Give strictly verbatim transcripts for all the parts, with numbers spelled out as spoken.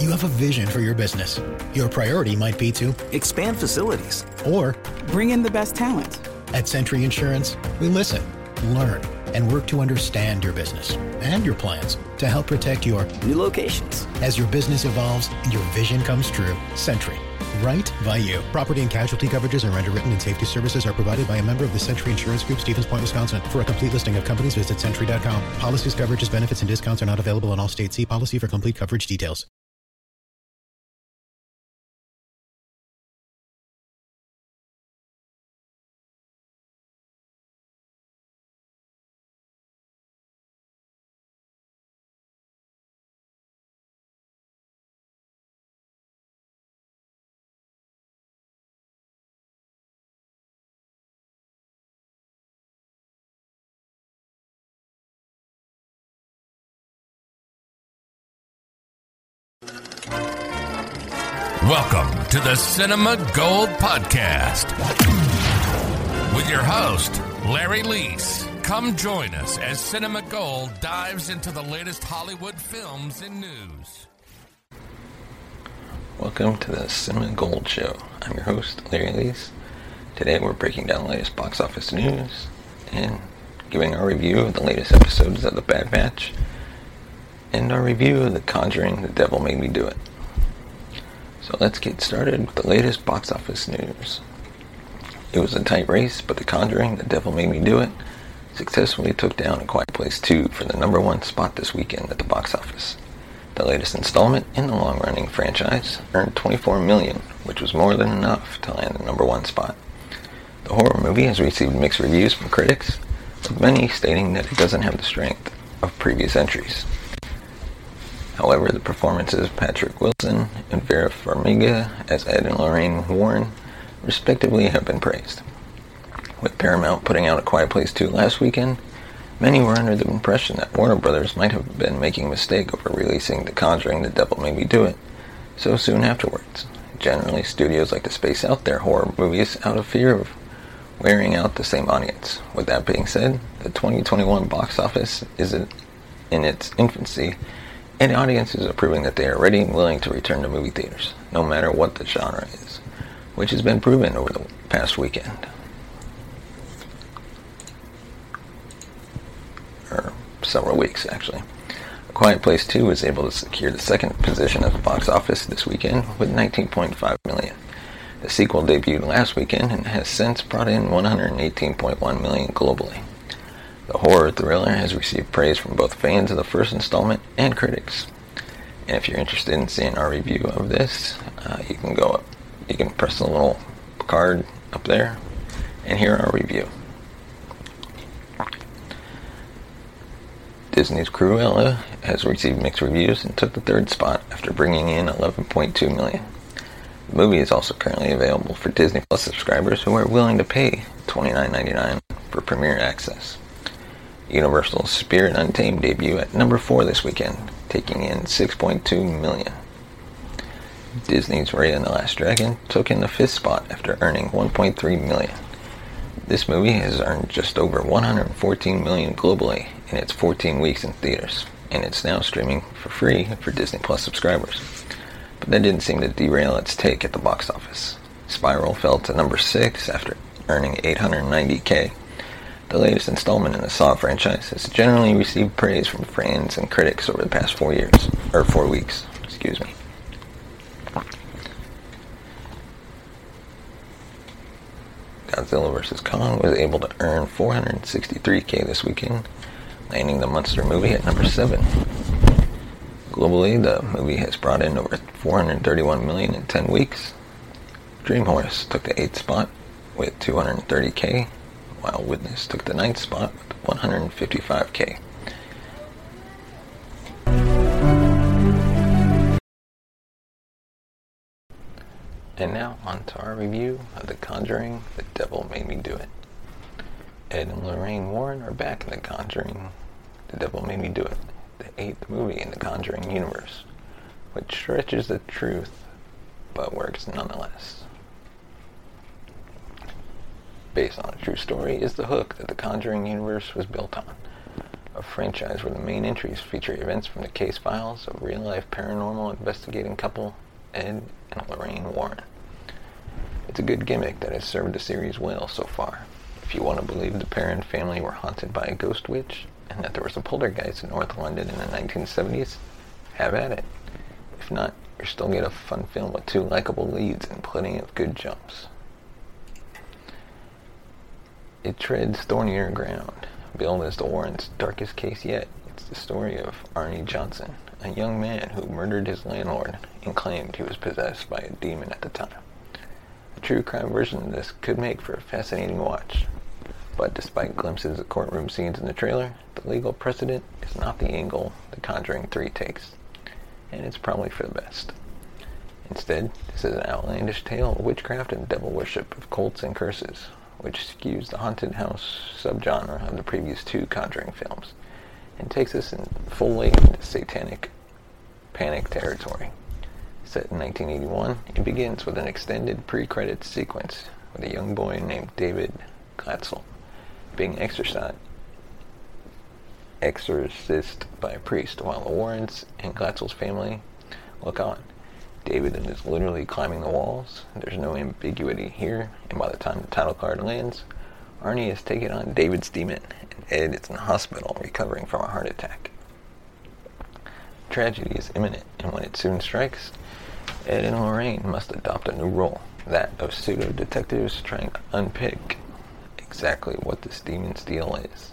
You have a vision for your business. Your priority might be to expand facilities or bring in the best talent. At Sentry Insurance, we listen, learn, and work to understand your business and your plans to help protect your new locations. As your business evolves and your vision comes true, Sentry, right by you. Property and casualty coverages are underwritten and safety services are provided by a member of the Sentry Insurance Group, Stevens Point, Wisconsin. For a complete listing of companies, visit sentry dot com. Policies, coverages, benefits, and discounts are not available in all states. See policy for complete coverage details. Welcome to the Cinema Gold Podcast with your host, Larry Lease. Come join us as Cinema Gold dives into the latest Hollywood films and news. Welcome to the Cinema Gold Show. I'm your host, Larry Lease. Today we're breaking down the latest box office news and giving our review of the latest episodes of The Bad Batch and our review of The Conjuring, The Devil Made Me Do It. So let's get started with the latest box office news. It was a tight race, but The Conjuring, The Devil Made Me Do It successfully took down A Quiet Place two for the number one spot this weekend at the box office. The latest installment in the long-running franchise earned twenty-four million dollars, which was more than enough to land the number one spot. The horror movie has received mixed reviews from critics, with many stating that it doesn't have the strength of previous entries. However, the performances of Patrick Wilson and Vera Farmiga as Ed and Lorraine Warren, respectively, have been praised. With Paramount putting out A Quiet Place two last weekend, many were under the impression that Warner Brothers might have been making a mistake over releasing The Conjuring, The Devil Made Me Do It so soon afterwards. Generally, studios like to space out their horror movies out of fear of wearing out the same audience. With that being said, the twenty twenty-one box office is in its infancy, and audiences are proving that they are ready and willing to return to movie theaters, no matter what the genre is, which has been proven over the past weekend. Or several weeks, actually. A Quiet Place two was able to secure the second position at the box office this weekend with nineteen point five million dollars. The sequel debuted last weekend and has since brought in one hundred eighteen point one million dollars globally. The horror thriller has received praise from both fans of the first installment and critics. And if you're interested in seeing our review of this, uh, you can go up, you can press the little card up there and hear our review. Disney's Cruella has received mixed reviews and took the third spot after bringing in eleven point two million dollars. The movie is also currently available for Disney Plus subscribers who are willing to pay twenty-nine ninety-nine dollars for premiere access. Universal's Spirit Untamed debut at number four this weekend, taking in six point two million dollars. Disney's Raya and the Last Dragon took in the fifth spot after earning one point three million dollars. This movie has earned just over one hundred fourteen million dollars globally in its fourteen weeks in theaters, and it's now streaming for free for Disney Plus subscribers. But that didn't seem to derail its take at the box office. Spiral fell to number six after earning eight hundred ninety thousand dollars. The latest installment in the Saw franchise has generally received praise from fans and critics over the past four years, or four weeks. Excuse me. Godzilla versus. Kong was able to earn four hundred sixty-three thousand dollars this weekend, landing the monster movie at number seven. Globally, the movie has brought in over four hundred thirty-one million dollars in ten weeks. Dream Horse took the eighth spot with two hundred thirty thousand dollars, while Witness took the ninth spot with one hundred fifty-five thousand dollars. And now on to our review of The Conjuring, The Devil Made Me Do It. Ed and Lorraine Warren are back in The Conjuring, The Devil Made Me Do It, the eighth movie in the Conjuring universe, which stretches the truth, but works nonetheless. Based on a true story is the hook that The Conjuring universe was built on, a franchise where the main entries feature events from the case files of real-life paranormal investigating couple, Ed and Lorraine Warren. It's a good gimmick that has served the series well so far. If you want to believe the Perrin family were haunted by a ghost witch, and that there was a poltergeist in North London in the nineteen seventies, have at it. If not, you'll still get a fun film with two likable leads and plenty of good jumps. It treads thornier ground. Billed as the Warrens' darkest case yet, it's the story of Arnie Johnson, a young man who murdered his landlord and claimed he was possessed by a demon at the time. A true crime version of this could make for a fascinating watch, but despite glimpses of courtroom scenes in the trailer, the legal precedent is not the angle The Conjuring three takes, and it's probably for the best. Instead, this is an outlandish tale of witchcraft and devil worship of cults and curses, which skews the haunted house subgenre of the previous two Conjuring films, and takes us in fully into satanic panic territory. Set in nineteen eighty-one, it begins with an extended pre-credits sequence with a young boy named David Glatzel being exorcised, exorcised by a priest while the Warrens and Glatzel's family look on. David is literally climbing the walls. There's no ambiguity here, and by the time the title card lands, Arnie has taken on David's demon, and Ed is in the hospital recovering from a heart attack. Tragedy is imminent, and when it soon strikes, Ed and Lorraine must adopt a new role, that of pseudo-detectives trying to unpick exactly what this demon's deal is.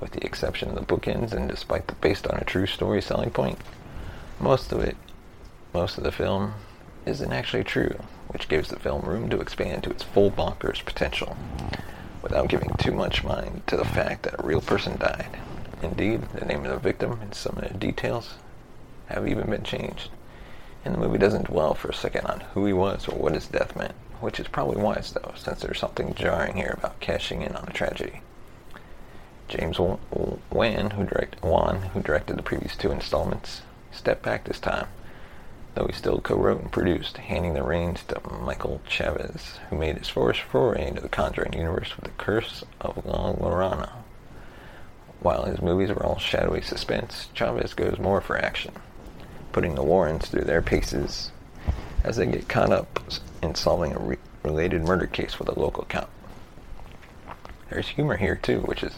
With the exception of the bookends, and despite the based on a true story selling point, most of it, most of the film, isn't actually true, which gives the film room to expand to its full bonkers potential, without giving too much mind to the fact that a real person died. Indeed, the name of the victim and some of the details have even been changed, and the movie doesn't dwell for a second on who he was or what his death meant, which is probably wise though, since there's something jarring here about cashing in on a tragedy. James Wan, who, direct, Wan, who directed the previous two installments, stepped back this time, though he still co-wrote and produced, handing the reins to Michael Chaves, who made his first foray into the Conjuring universe with The Curse of La Llorona. While his movies were all shadowy suspense, Chaves goes more for action, putting the Warrens through their paces as they get caught up in solving a re- related murder case with a local cop. There's humor here too, which is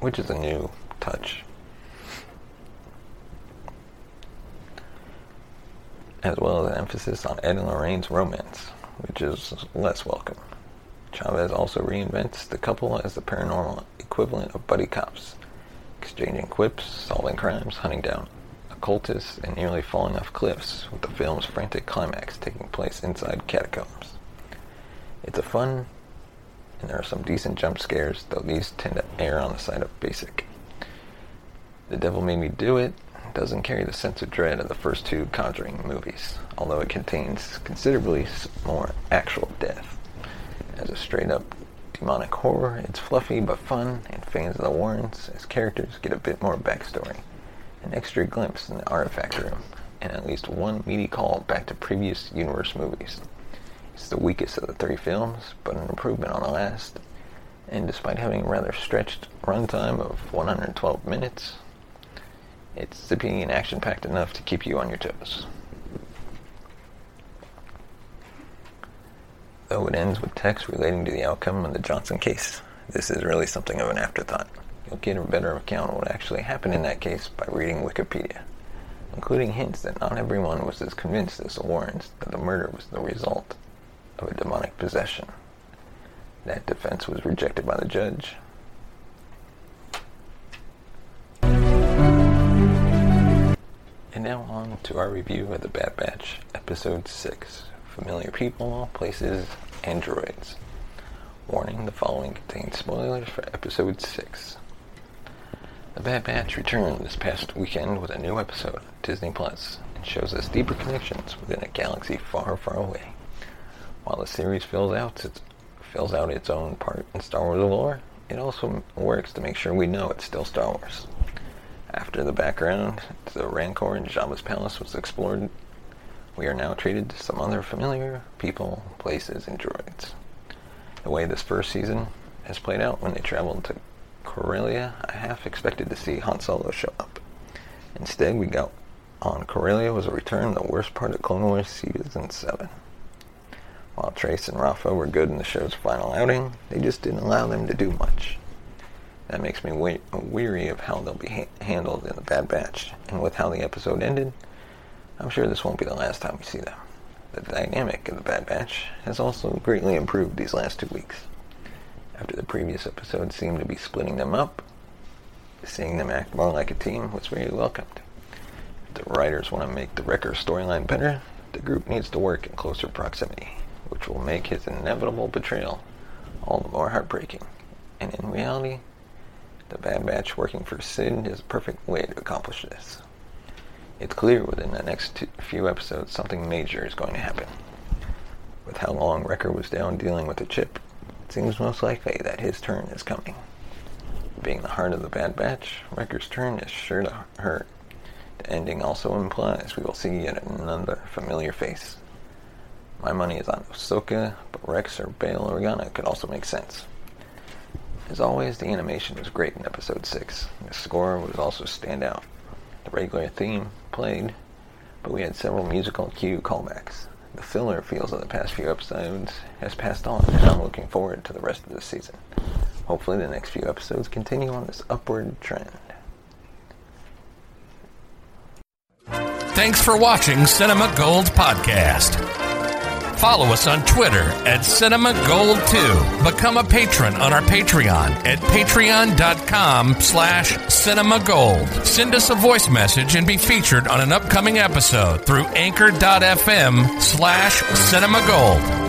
which is a new touch. As well as an emphasis on Ed and Lorraine's romance, which is less welcome. Chaves also reinvents the couple as the paranormal equivalent of buddy cops, exchanging quips, solving crimes, hunting down occultists, and nearly falling off cliffs, with the film's frantic climax taking place inside catacombs. It's a fun, and there are some decent jump scares, though these tend to err on the side of basic. The Devil Made Me Do It doesn't carry the sense of dread of the first two Conjuring movies, although it contains considerably more actual death. As a straight-up demonic horror, it's fluffy but fun, and fans of the Warrens as characters get a bit more backstory, an extra glimpse in the artifact room, and at least one meaty call back to previous universe movies. It's the weakest of the three films, but an improvement on the last, and despite having a rather stretched runtime of one hundred twelve minutes, it's zippy and action-packed enough to keep you on your toes. Though it ends with text relating to the outcome of the Johnson case, this is really something of an afterthought. You'll get a better account of what actually happened in that case by reading Wikipedia. including hints that not everyone was as convinced as the Warrens that the murder was the result of a demonic possession. That defense was rejected by the judge. And now on to our review of The Bad Batch, Episode six, Familiar People, Places, and Droids. Warning, the following contains spoilers for Episode six. The Bad Batch returned this past weekend with a new episode on Disney Plus and shows us deeper connections within a galaxy far, far away. While the series fills out its, fills out its own part in Star Wars lore, it also works to make sure we know it's still Star Wars. After the background to the Rancor and Jabba's Palace was explored, we are now treated to some other familiar people, places, and droids. The way this first season has played out, when they traveled to Corellia, I half expected to see Han Solo show up. Instead, we got on Corellia was a return to the worst part of Clone Wars Season seven. While Trace and Rafa were good in the show's final outing, they just didn't allow them to do much. That makes me we- weary of how they'll be ha- handled in The Bad Batch, and with how the episode ended, I'm sure this won't be the last time we see them. The dynamic of The Bad Batch has also greatly improved these last two weeks. After the previous episode seemed to be splitting them up, seeing them act more like a team was very welcomed. If the writers want to make the Wrecker storyline better, the group needs to work in closer proximity, which will make his inevitable betrayal all the more heartbreaking. And in reality, The Bad Batch working for Sid is a perfect way to accomplish this. It's clear within the next two, few episodes something major is going to happen. With how long Wrecker was down dealing with the chip, it seems most likely that his turn is coming. Being the heart of the Bad Batch, Wrecker's turn is sure to hurt. The ending also implies we will see yet another familiar face. My money is on Ahsoka, but Rex or Bail Organa could also make sense. As always, the animation was great in Episode six. The score was also standout. The regular theme played, but we had several musical cue callbacks. The filler feels of the past few episodes has passed on, and I'm looking forward to the rest of this season. Hopefully the next few episodes continue on this upward trend. Thanks for watching Cinema Gold Podcast. Follow us on Twitter at Cinema Gold two. Become a patron on our Patreon at patreon.com slash cinemagold. Send us a voice message and be featured on an upcoming episode through anchor.fm slash cinemagold.